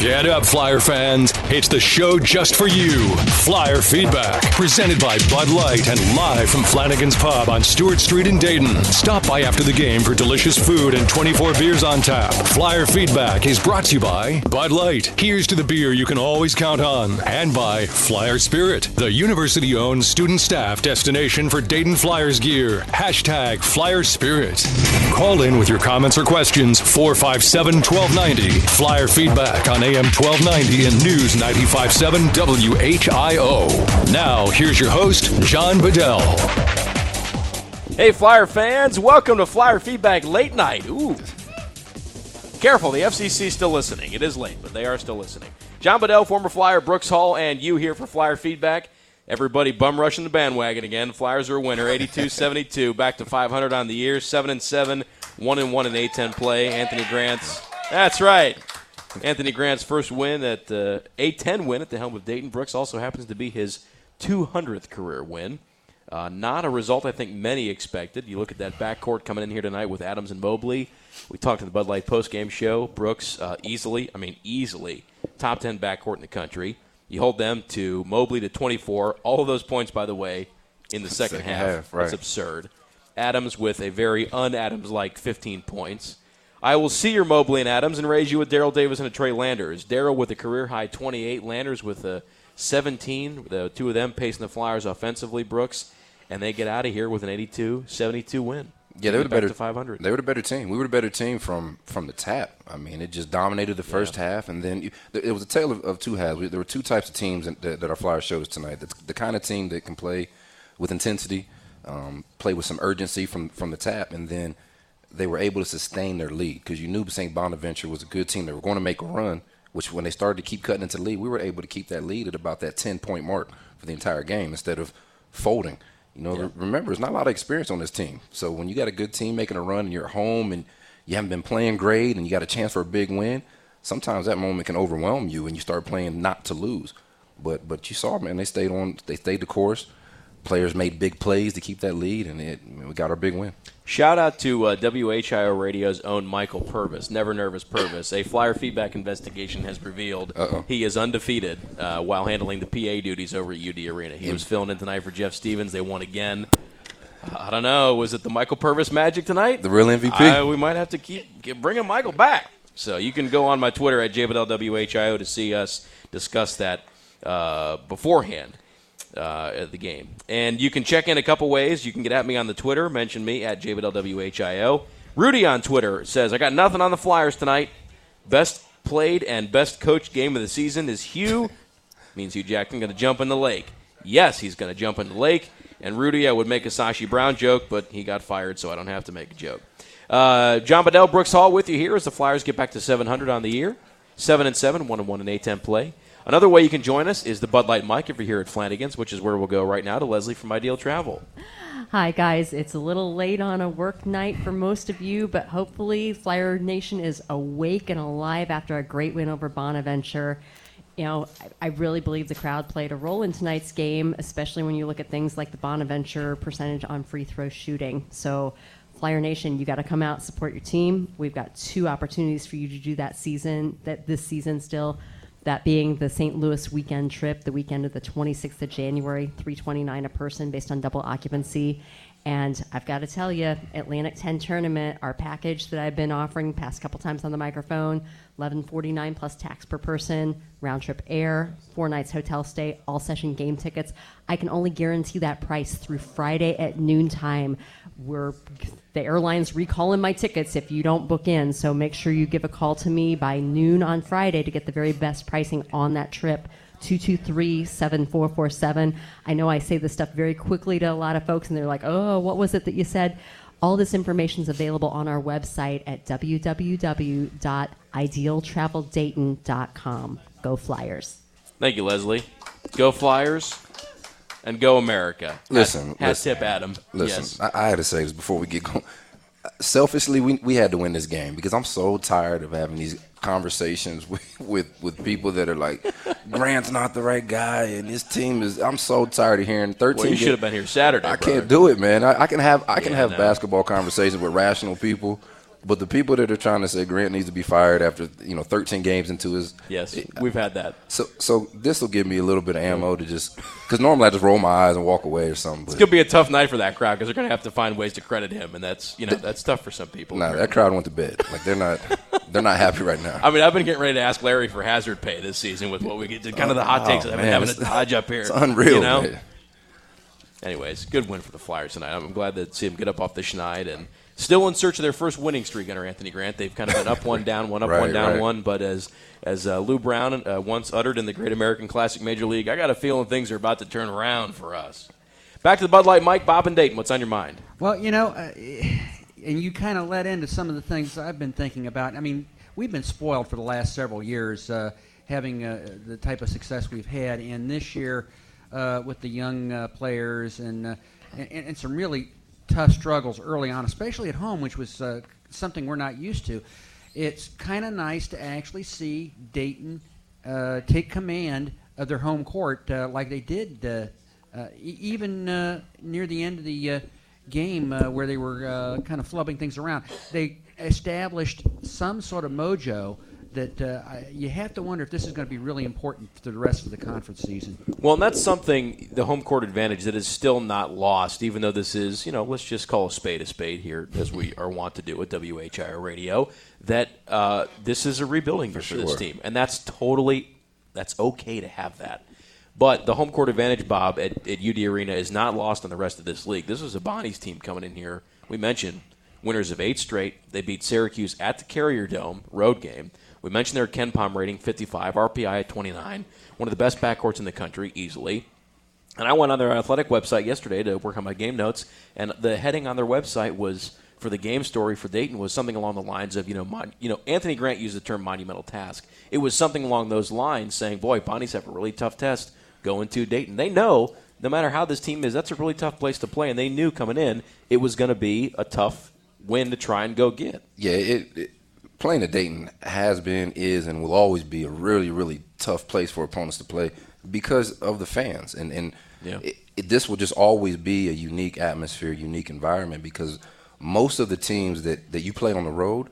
Get up, Flyer fans. It's the show just for you. Flyer Feedback, presented by Bud Light and live from Flanagan's Pub on Stewart Street in Dayton. Stop by after the game for delicious food and 24 beers on tap. Flyer Feedback is brought to you by Bud Light. Here's to the beer you can always count on. And by Flyer Spirit, the university-owned student-staff destination for Dayton Flyers gear. # Flyer Spirit. Call in with your comments or questions, 457-1290. Flyer Feedback on AM 1290 and News 95.7 WHIO. Now, here's your host, John Bedell. Hey, Flyer fans. Welcome to Flyer Feedback Late Night. Ooh. Careful, the FCC is still listening. It is late, but they are still listening. John Bedell, former Flyer, Brooks Hall, and you here for Flyer Feedback. Everybody bum-rushing the bandwagon again. The Flyers are a winner, 82-72, back to 500 on the year, 7-7, 1-1 in A-10 play. Anthony Grant's, that's right. Anthony Grant's first win at A-10 win at the helm of Dayton. Brooks also happens to be his 200th career win. Not a result I think many expected. You look at that backcourt coming in here tonight with Adams and Mobley. We talked to the Bud Light postgame show. Brooks easily, top 10 backcourt in the country. You hold them to Mobley to 24. All of those points, by the way, in the second half. Right. That's absurd. Adams with a very un-Adams-like 15 points. I will see your Mobley and Adams and raise you with Daryl Davis and a Trey Landers. Daryl with a career-high 28, Landers with a 17. The two of them pacing the Flyers offensively, Brooks, and they get out of here with an 82-72 win. Yeah, they were a better team. We were a better team from the tap. I mean, it just dominated the first half, and then it was a tale of two halves. There were two types of teams that our Flyer shows tonight. The kind of team that can play with intensity, play with some urgency from the tap, and then they were able to sustain their lead because you knew St. Bonaventure was a good team. They were going to make a run, which when they started to keep cutting into the lead, we were able to keep that lead at about that 10-point mark for the entire game instead of folding. You know, Remember, there's not a lot of experience on this team. So when you got a good team making a run and you're at home and you haven't been playing great and you got a chance for a big win, sometimes that moment can overwhelm you and you start playing not to lose. But you saw, man, they stayed the course. Players made big plays to keep that lead, and we got our big win. Shout out to WHIO Radio's own Michael Purvis, Never Nervous Purvis. A Flyer Feedback investigation has revealed he is undefeated while handling the PA duties over at UD Arena. He was filling in tonight for Jeff Stevens. They won again. I don't know. Was it the Michael Purvis magic tonight? The real MVP? We might have to keep bringing Michael back. So you can go on my Twitter at JBedellWHIO to see us discuss that beforehand. At the game. And you can check in a couple ways. You can get at me on the Twitter. Mention me at JBedellWHIO. Rudy on Twitter says, I got nothing on the Flyers tonight. Best played and best coached game of the season is Hugh. Means Hugh Jackson going to jump in the lake. Yes, he's going to jump in the lake. And Rudy, I would make a Sashi Brown joke, but he got fired, so I don't have to make a joke. John Bedell, Brooks Hall with you here as the Flyers get back to 700 on the year. 7-7, 1-1 in A-10 play. Another way you can join us is the Bud Light mic if you're here at Flanagan's, which is where we'll go right now to Leslie from Ideal Travel. Hi, guys. It's a little late on a work night for most of you, but hopefully Flyer Nation is awake and alive after a great win over Bonaventure. You know, I really believe the crowd played a role in tonight's game, especially when you look at things like the Bonaventure percentage on free throw shooting. So, Flyer Nation, you got to come out, support your team. We've got two opportunities for you to do this season still. That being the St. Louis weekend trip, the weekend of the 26th of January, $329 a person based on double occupancy. And I've got to tell you, Atlantic 10 tournament, our package that I've been offering past couple times on the microphone, $1149 plus tax per person, round trip air, 4 nights hotel stay, all session game tickets. I can only guarantee that price through Friday at noontime. The airline's recalling my tickets if you don't book in, so make sure you give a call to me by noon on Friday to get the very best pricing on that trip. 223-7447. I know I say this stuff very quickly to a lot of folks, and they're like, oh, what was it that you said? All this information is available on our website at www.idealtraveldayton.com. Go Flyers. Thank you, Leslie. Go Flyers and go America. Listen. Tip Adam. Listen, yes. I had to say this before we get going. Selfishly, we had to win this game because I'm so tired of having these conversations with people that are like, Grant's not the right guy and this team is. I'm so tired of hearing 13. Well, you should have been here Saturday. I can't do it, man. I can have basketball conversations with rational people, But the people that are trying to say Grant needs to be fired after 13 games into his we've had that. So this will give me a little bit of ammo to just because normally I just roll my eyes and walk away or something. But it's gonna be a tough night for that crowd because they're gonna have to find ways to credit him, and that's tough for some people. Nah, that crowd went to bed. Like they're not happy right now. I mean, I've been getting ready to ask Larry for hazard pay this season with what we get to kind of the hot takes. I've been having to dodge up here. It's unreal. Man. Anyways, good win for the Flyers tonight. I'm glad to see them get up off the schneid and. Still in search of their first winning streak under Anthony Grant. They've kind of been up one, down one, up one, down one. But as Lou Brown once uttered in the Great American Classic Major League, I got a feeling things are about to turn around for us. Back to the Bud Light, Mike, Bob, and Dayton. What's on your mind? Well, and you kind of led into some of the things I've been thinking about. I mean, we've been spoiled for the last several years having the type of success we've had. And this year with the young players and some really – tough struggles early on, especially at home, which was something we're not used to. It's kind of nice to actually see Dayton take command of their home court like they did even near the end of the game where they were kind of flubbing things around. They established some sort of mojo that you have to wonder if this is going to be really important for the rest of the conference season. Well, and that's something, the home court advantage, that is still not lost, even though this is, let's just call a spade here, as we are wont to do at WHIO Radio, that this is a rebuilding for this team. And that's okay to have that. But the home court advantage, Bob, at UD Arena is not lost on the rest of this league. This was a Bonnie's team coming in here. We mentioned winners of 8 straight. They beat Syracuse at the Carrier Dome road game. We mentioned their KenPom rating, 55, RPI at 29, one of the best backcourts in the country, easily. And I went on their athletic website yesterday to work on my game notes, and the heading on their website was, for the game story for Dayton, was something along the lines of, Anthony Grant used the term monumental task. It was something along those lines saying, boy, Bonnie's have a really tough test going to Dayton. They know, no matter how this team is, that's a really tough place to play, and they knew coming in it was going to be a tough win to try and go get. Yeah, playing at Dayton has been, is, and will always be a really, really tough place for opponents to play because of the fans. This will just always be a unique atmosphere, unique environment because most of the teams that you play on the road,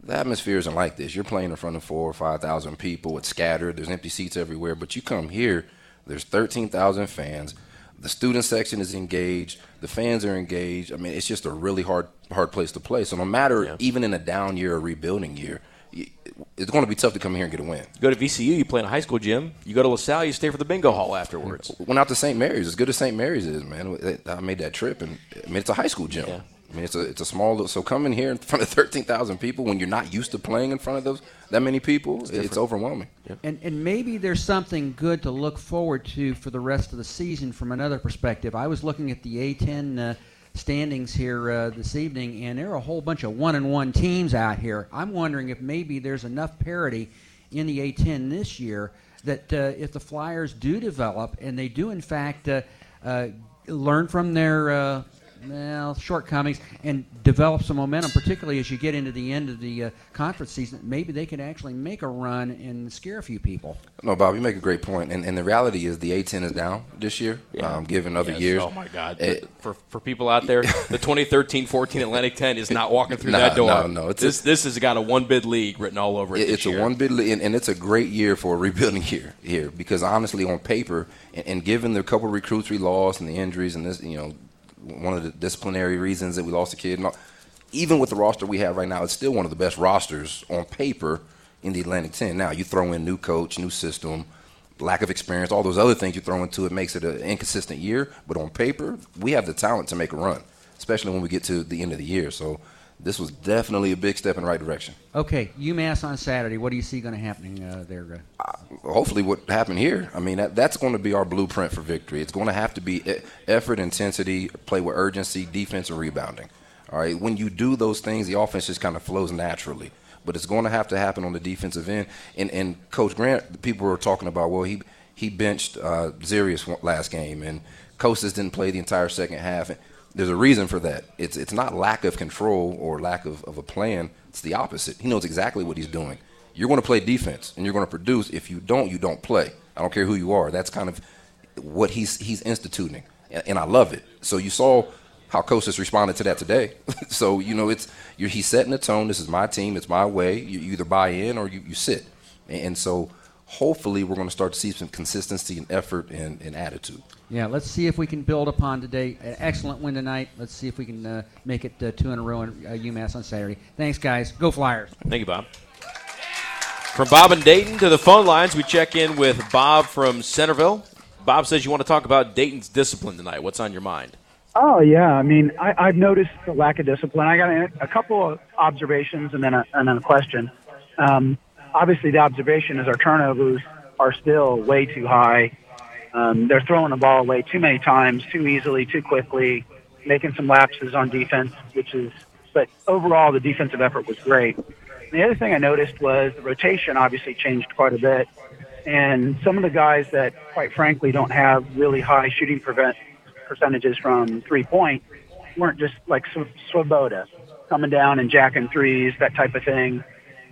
the atmosphere isn't like this. You're playing in front of 4,000 or 5,000 people. It's scattered. There's empty seats everywhere. But you come here, there's 13,000 fans. The student section is engaged. The fans are engaged. I mean, it's just a really hard place to play. So no matter, even in a down year or rebuilding year, it's going to be tough to come here and get a win. You go to VCU, you play in a high school gym. You go to LaSalle, you stay for the bingo hall afterwards. Went out to St. Mary's. As good as St. Mary's is, man, I made that trip. And I mean, it's a high school gym. Yeah. I mean, it's a small – so coming here in front of 13,000 people when you're not used to playing in front of that many people, it's overwhelming. Yeah. And maybe there's something good to look forward to for the rest of the season from another perspective. I was looking at the A-10 standings here this evening, and there are a whole bunch of 1-1 teams out here. I'm wondering if maybe there's enough parity in the A-10 this year that if the Flyers do develop and they do, in fact, learn from their shortcomings and develop some momentum, particularly as you get into the end of the conference season, maybe they can actually make a run and scare a few people. No, Bob, you make a great point. And the reality is the A-10 is down this year, given other years. Oh, my God. For people out there, the 2013-14 Atlantic 10 is not walking through that door. No. This has got a one-bid league written all over it this year. It's a one-bid league, and it's a great year for a rebuilding year here because, honestly, on paper, and given the couple recruits we lost and the injuries and this, one of the disciplinary reasons that we lost a kid. And all, even with the roster we have right now, it's still one of the best rosters on paper in the Atlantic 10. Now, you throw in new coach, new system, lack of experience, all those other things you throw into it makes it an inconsistent year. But on paper, we have the talent to make a run, especially when we get to the end of the year. So this was definitely a big step in the right direction. Okay, UMass on Saturday. What do you see going to happen there? Hopefully what happened here. I mean, that's going to be our blueprint for victory. It's going to have to be effort, intensity, play with urgency, defense, and rebounding. All right, when you do those things, the offense just kind of flows naturally. But it's going to have to happen on the defensive end. And Coach Grant, people were talking about, well, he benched Zarius last game, and Kostas didn't play the entire second half. There's a reason for that. It's not lack of control or lack of a plan. It's the opposite. He knows exactly what he's doing. You're going to play defense, and you're going to produce. If you don't, you don't play. I don't care who you are. That's kind of what he's instituting, and I love it. So you saw how Kostas responded to that today. So, you know, he's setting the tone. This is my team. It's my way. You either buy in or you sit. And so hopefully we're going to start to see some consistency and effort and attitude. Yeah, let's see if we can build upon today. An excellent win tonight. Let's see if we can make it two in a row in UMass on Saturday. Thanks, guys. Go Flyers. Thank you, Bob. From Bob and Dayton to the phone lines, we check in with Bob from Centerville. Bob says you want to talk about Dayton's discipline tonight. What's on your mind? Oh, yeah. I mean, I've noticed the lack of discipline. I got a couple of observations and then a question. Obviously, the observation is our turnovers are still way too high. They're throwing the ball away too many times, too easily, too quickly, making some lapses on defense, but overall, the defensive effort was great. And the other thing I noticed was the rotation obviously changed quite a bit. And some of the guys that, quite frankly, don't have really high shooting percentages from three-point weren't, just like Swoboda coming down and jacking threes, that type of thing.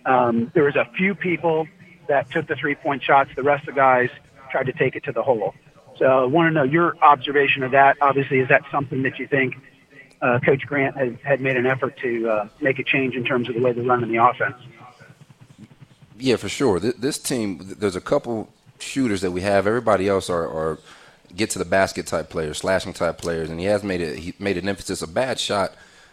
There was a few people that took the three-point shots. The rest of the guys tried to take it to the hole. So I want to know your observation of that. Obviously, is that something that you think Coach Grant had made an effort to make a change in terms of the way they're running the offense? Yeah, for sure. This team, there's a couple shooters that we have. Everybody else are get-to-the-basket type players, slashing-type players, and he made an emphasis. A bad shot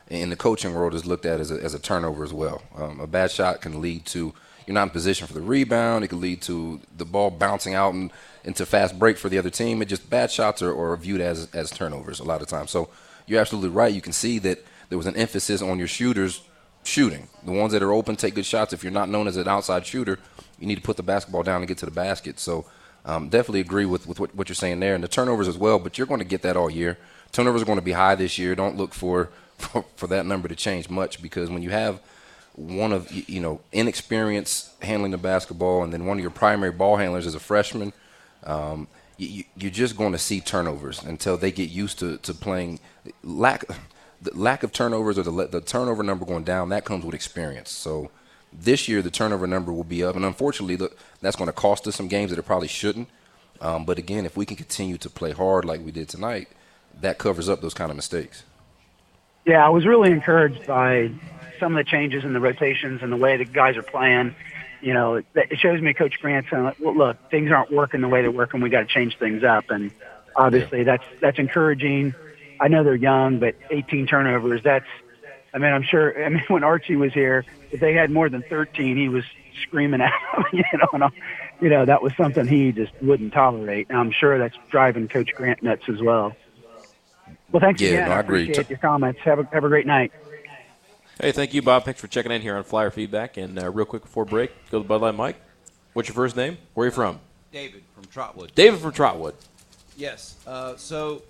in the coaching world is looked at as a turnover as well. A bad shot can lead to you're not in position for the rebound. It can lead to the ball bouncing out and into fast break for the other team. It just bad shots are viewed as turnovers a lot of times. So you're absolutely right. You can see that there was an emphasis on your shooters shooting. The ones that are open take good shots. If you're not known as an outside shooter, you need to put the basketball down and get to the basket. So definitely agree with what you're saying there. And the turnovers as well, but you're going to get that all year. Turnovers are going to be high this year. Don't look for that number to change much, because when you have one of, you know, inexperience handling the basketball and then one of your primary ball handlers is a freshman, you're just going to see turnovers until they get used to playing The lack of turnovers or the turnover number going down, that comes with experience. So this year the turnover number will be up, and unfortunately that's going to cost us some games that it probably shouldn't. But, again, if we can continue to play hard like we did tonight, that covers up those kind of mistakes. Yeah, I was really encouraged by some of the changes in the rotations and the way the guys are playing. You know, it shows me Coach Grant's saying, well, look, things aren't working the way they work, and we got to change things up. And obviously that's encouraging. I know they're young, but 18 turnovers, I'm sure, when Archie was here, if they had more than 13, he was screaming at them, and that was something he just wouldn't tolerate. And I'm sure that's driving Coach Grant nuts as well. Well, thanks again. No, I agree. Appreciate your comments. Have a great night. Hey, thank you, Bob. Thanks for checking in here on Flyer Feedback. And real quick before break, go to Bud Light Mike. What's your first name? Where are you from? David from Trotwood. Yes. So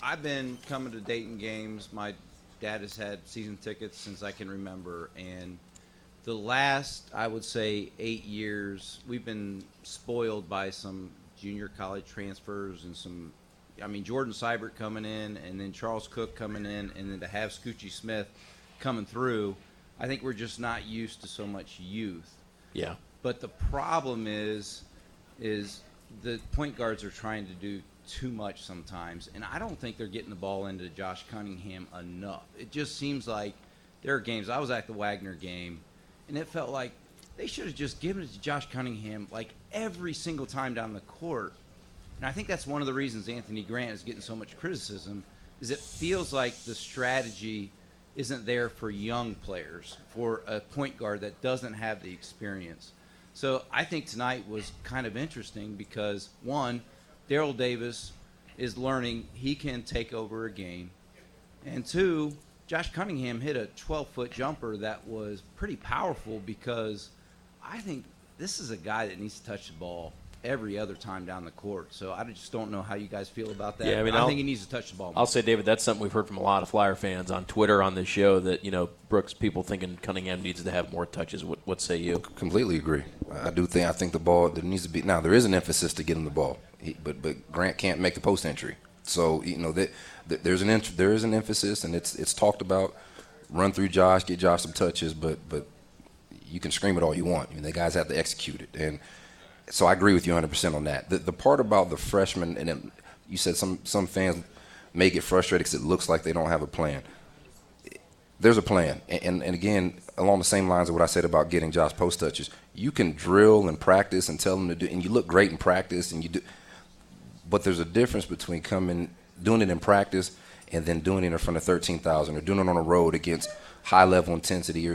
I've been coming to Dayton games. My dad has had season tickets since I can remember. And the last, I would say, 8 years, we've been spoiled by some junior college transfers and some, Jordan Seibert coming in, and then Charles Cook coming in, and then to have Scoochie Smith coming through. I think we're just not used to so much youth. Yeah. But the problem is the point guards are trying to do too much sometimes, and I don't think they're getting the ball into Josh Cunningham enough. It just seems like there are games. I was at the Wagner game, and it felt like they should have just given it to Josh Cunningham like every single time down the court. And I think that's one of the reasons Anthony Grant is getting so much criticism, is it feels like the strategy isn't there for young players, for a point guard that doesn't have the experience. So I think tonight was kind of interesting because, one, Daryl Davis is learning he can take over a game. And two, Josh Cunningham hit a 12-foot jumper that was pretty powerful, because I think this is a guy that needs to touch the ball every other time down the court. So I just don't know how you guys feel about that. Yeah, I think he needs to touch the ball more. I'll say, David, that's something we've heard from a lot of Flyer fans on Twitter on this show, that, Brooks, people thinking Cunningham needs to have more touches. What say you? Completely agree. I think the ball, there needs to be – now, there is an emphasis to getting the ball, but Grant can't make the post entry. So, there is an emphasis, and it's talked about. Run through Josh, get Josh some touches, but you can scream it all you want. The guys have to execute it. And so I agree with you 100% on that. The part about the freshmen, and you said some fans may get frustrated because it looks like they don't have a plan. There's a plan. And again, along the same lines of what I said about getting Josh post touches, you can drill and practice and tell them to do, and you look great in practice, and you do. But there's a difference between doing it in practice and then doing it in front of 13,000 or doing it on a road against high-level intensity.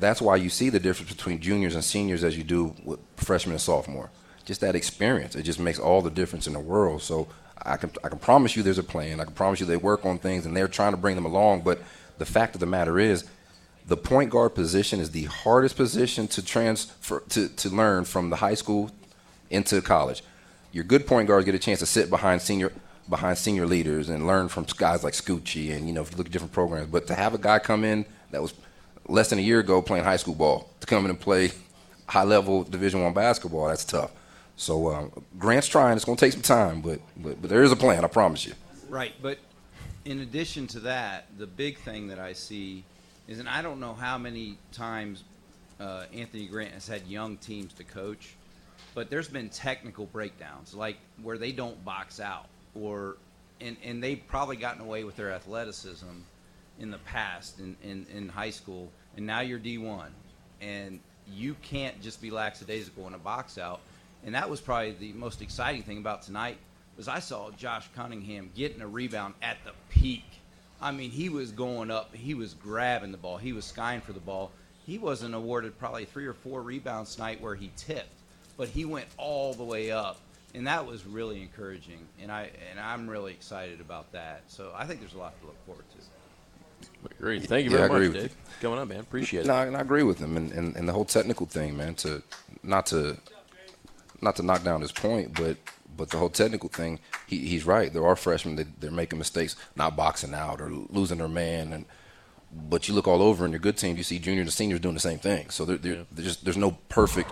That's why you see the difference between juniors and seniors as you do with freshmen and sophomore. Just that experience. It just makes all the difference in the world. So I can promise you there's a plan. I can promise you they work on things, and they're trying to bring them along. But the fact of the matter is the point guard position is the hardest position to transfer to learn from the high school into college. Your good point guards get a chance to sit behind senior leaders and learn from guys like Scoochie and, if you look at different programs. But to have a guy come in that was less than a year ago playing high school ball to come in and play high-level Division I basketball, that's tough. So Grant's trying. It's going to take some time, but there is a plan, I promise you. Right, but in addition to that, the big thing that I see is, and I don't know how many times Anthony Grant has had young teams to coach, but there's been technical breakdowns, like where they don't box out. And they've probably gotten away with their athleticism in the past in high school, and now you're D1. And you can't just be lackadaisical in a box out. And that was probably the most exciting thing about tonight was I saw Josh Cunningham getting a rebound at the peak. I mean, he was going up. He was grabbing the ball. He was skying for the ball. He wasn't awarded probably 3 or 4 rebounds tonight where he tipped, but he went all the way up. And that was really encouraging, and I'm really excited about that. So I think there's a lot to look forward to. Agreed. Thank you very much, Dave. Coming up, man. Appreciate it. No, and I agree with him, and the whole technical thing, man. Not to knock down his point, but the whole technical thing, he's right. There are freshmen that they're making mistakes, not boxing out or losing their man, but you look all over in your good team, you see juniors and seniors doing the same thing. So there's no perfect.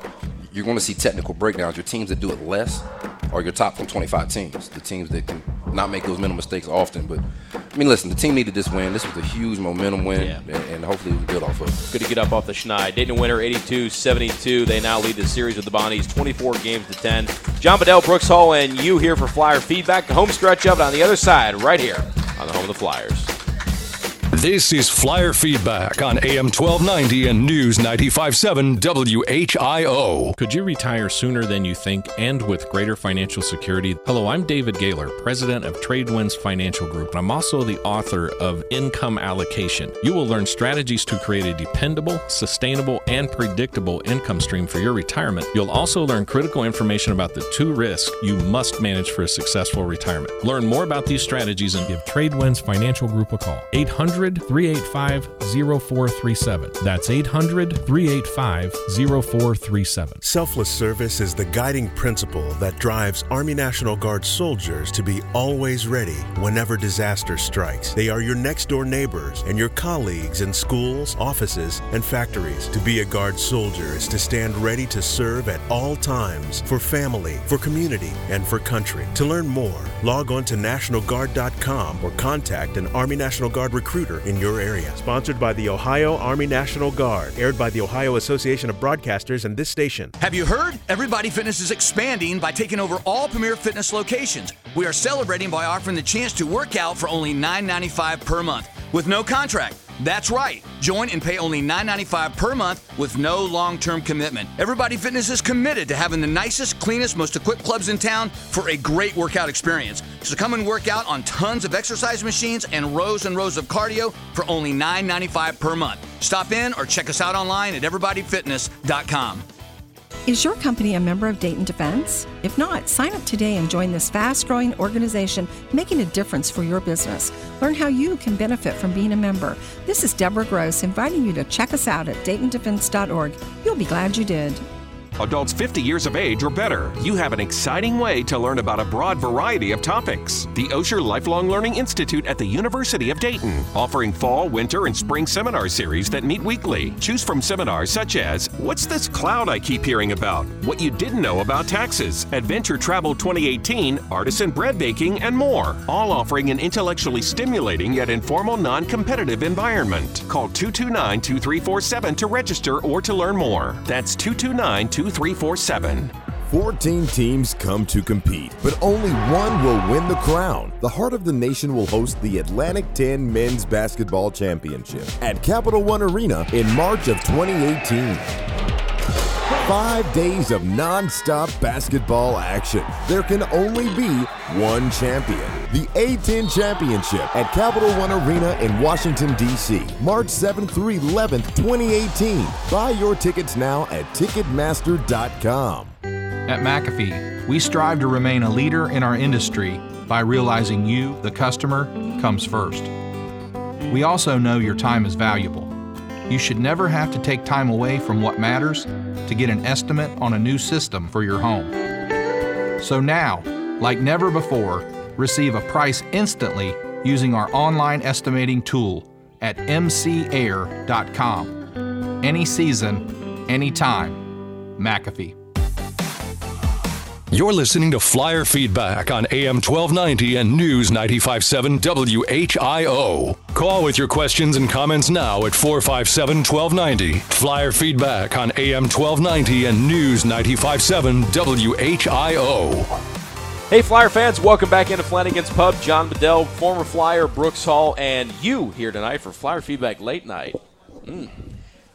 You're going to see technical breakdowns. Your teams that do it less are your top 25 teams, the teams that can not make those mental mistakes often. But, I mean, listen, the team needed this win. This was a huge momentum win, and hopefully we can build off of it. Good to get up off the schneid. Dayton winner 82-72. They now lead the series with the Bonnies 24-10. John Bedell, Brooks Hall, and you here for Flyer Feedback. The home stretch of it on the other side right here on the home of the Flyers. This is Flyer Feedback on AM 1290 and News 95.7 WHIO. Could you retire sooner than you think and with greater financial security? Hello, I'm David Gaylor, president of Tradewinds Financial Group, and I'm also the author of Income Allocation. You will learn strategies to create a dependable, sustainable, and predictable income stream for your retirement. You'll also learn critical information about the 2 risks you must manage for a successful retirement. Learn more about these strategies and give Tradewinds Financial Group a call. 800-385-0437. That's 800-385-0437. Selfless service is the guiding principle that drives Army National Guard soldiers to be always ready whenever disaster strikes. They are your next-door neighbors and your colleagues in schools, offices, and factories. To be a Guard soldier is to stand ready to serve at all times for family, for community, and for country. To learn more, log on to NationalGuard.com or contact an Army National Guard recruiter in your area. Sponsored by the Ohio Army National Guard. Aired by the Ohio Association of Broadcasters and this station. Have you heard? Everybody Fitness is expanding by taking over all Premier Fitness locations. We are celebrating by offering the chance to work out for only $9.95 per month with no contract. That's right. Join and pay only $9.95 per month with no long-term commitment. Everybody Fitness is committed to having the nicest, cleanest, most equipped clubs in town for a great workout experience. So come and work out on tons of exercise machines and rows of cardio for only $9.95 per month. Stop in or check us out online at everybodyfitness.com. Is your company a member of Dayton Defense? If not, sign up today and join this fast-growing organization making a difference for your business. Learn how you can benefit from being a member. This is Deborah Gross inviting you to check us out at DaytonDefense.org. You'll be glad you did. Adults 50 years of age or better, you have an exciting way to learn about a broad variety of topics. The Osher Lifelong Learning Institute at the University of Dayton, offering fall, winter, and spring seminar series that meet weekly. Choose from seminars such as, What's This Cloud I Keep Hearing About? What You Didn't Know About Taxes, Adventure Travel 2018, Artisan Bread Baking, and more. All offering an intellectually stimulating yet informal, non-competitive environment. Call 229-2347 to register or to learn more. That's 229-2347. 14 teams come to compete, but only one will win the crown. The heart of the nation will host the Atlantic 10 Men's Basketball Championship at Capital One Arena in March of 2018. 5 days of non-stop basketball action. There can only be one champion. The A-10 Championship at Capital One Arena in Washington, D.C., March 7th through 11th, 2018. Buy your tickets now at Ticketmaster.com. At McAfee, we strive to remain a leader in our industry by realizing you, the customer, comes first. We also know your time is valuable. You should never have to take time away from what matters to get an estimate on a new system for your home. So now, like never before, receive a price instantly using our online estimating tool at mcair.com. Any season, any time. McAfee. You're listening to Flyer Feedback on AM 1290 and News 95.7 WHIO. Call with your questions and comments now at 457-1290. Flyer Feedback on AM 1290 and News 95.7 WHIO. Hey, Flyer fans, welcome back into Flanagan's Pub. John Bedell, former Flyer, Brooks Hall, and you here tonight for Flyer Feedback Late Night.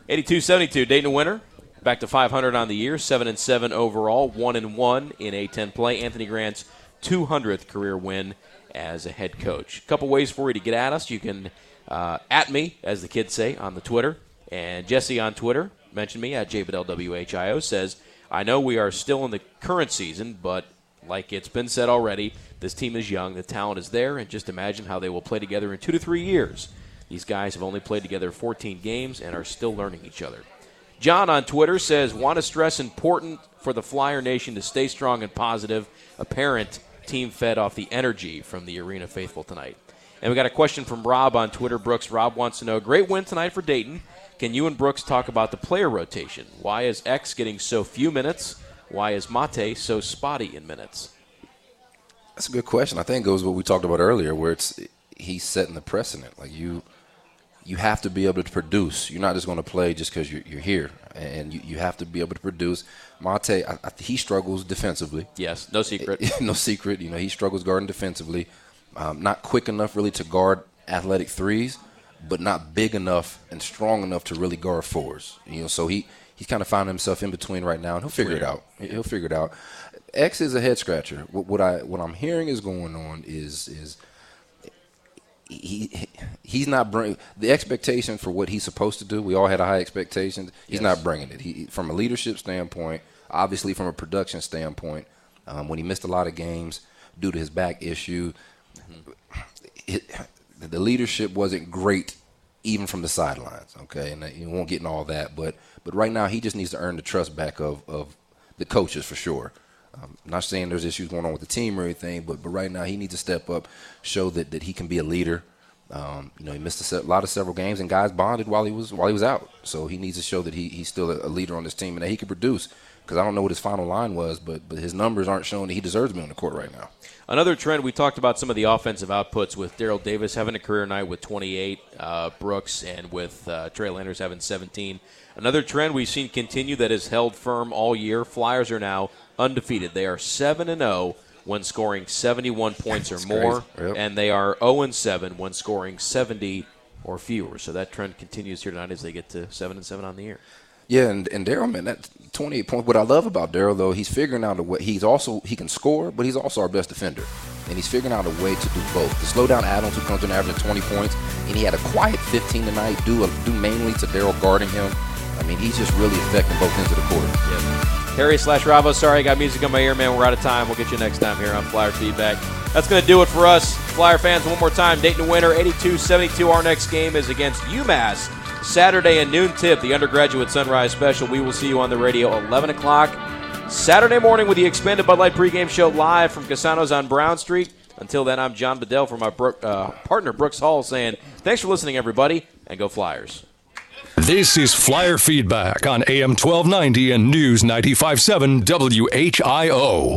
82-72, Dayton winner. Back to 500 on the year, 7-7 overall, 1-1 in A-10 play. Anthony Grant's 200th career win as a head coach. A couple ways for you to get at us. You can at me, as the kids say, on the Twitter. And Jesse on Twitter mentioned me at JBedellWHIO, says, I know we are still in the current season, but like it's been said already, this team is young, the talent is there, and just imagine how they will play together in 2 to 3 years. These guys have only played together 14 games and are still learning each other. John on Twitter says, want to stress important for the Flyer Nation to stay strong and positive. Apparent team fed off the energy from the Arena faithful tonight. And we got a question from Rob on Twitter. Brooks, Rob wants to know, great win tonight for Dayton. Can you and Brooks talk about the player rotation? Why is X getting so few minutes? Why is Mate so spotty in minutes? That's a good question. I think it was what we talked about earlier, where it's he's setting the precedent. Like you have to be able to produce. You're not just going to play just because you're here. And you have to be able to produce. Mate, he struggles defensively. Yes, no secret. No secret. You know, he struggles guarding defensively. Not quick enough really to guard athletic threes, but not big enough and strong enough to really guard fours. You know, so he's kind of finding himself in between right now, and he'll figure it out. He'll figure it out. X is a head scratcher. What I'm hearing is going on is – He's not bringing the expectation for what he's supposed to do. We all had a high expectation. He's not bringing it. He, from a leadership standpoint, obviously from a production standpoint, when he missed a lot of games due to his back issue, the leadership wasn't great even from the sidelines. Okay, and you won't get in all that, but right now he just needs to earn the trust back of the coaches for sure. I'm not saying there's issues going on with the team or anything, but right now he needs to step up, show that he can be a leader. You know, he missed a lot of several games, and guys bonded while he was out. So he needs to show that he's still a leader on this team and that he can produce. Because I don't know what his final line was, but his numbers aren't showing that he deserves to be on the court right now. Another trend, we talked about some of the offensive outputs with Daryl Davis having a career night with 28, Brooks, and with Trey Landers having 17. Another trend we've seen continue that has held firm all year. Flyers are now undefeated. They are 7-0 when scoring 71 points or more, yep. And they are 0-7 when scoring 70 or fewer. So that trend continues here tonight as they get to 7-7 on the year. Yeah, and Daryl, man, that 28 points. What I love about Daryl, though, he's figuring out a way. He can score, but he's also our best defender. And he's figuring out a way to do both. To slow down Adams, who comes in averaging 20 points, and he had a quiet 15 tonight due mainly to Daryl guarding him. I mean, he's just really affecting both ends of the court. Yep. Harry / Ravo, sorry, I got music on my ear, man. We're out of time. We'll get you next time here on Flyer Feedback. That's going to do it for us. Flyer fans, one more time, Dayton winner, 82-72. Our next game is against UMass, Saturday at noon tip, the undergraduate sunrise special. We will see you on the radio 11 o'clock Saturday morning with the expanded Bud Light pregame show live from Cassano's on Brown Street. Until then, I'm John Bedell from my partner, Brooks Hall, saying thanks for listening, everybody, and go Flyers. This is Flyer Feedback on AM 1290 and News 95.7 WHIO.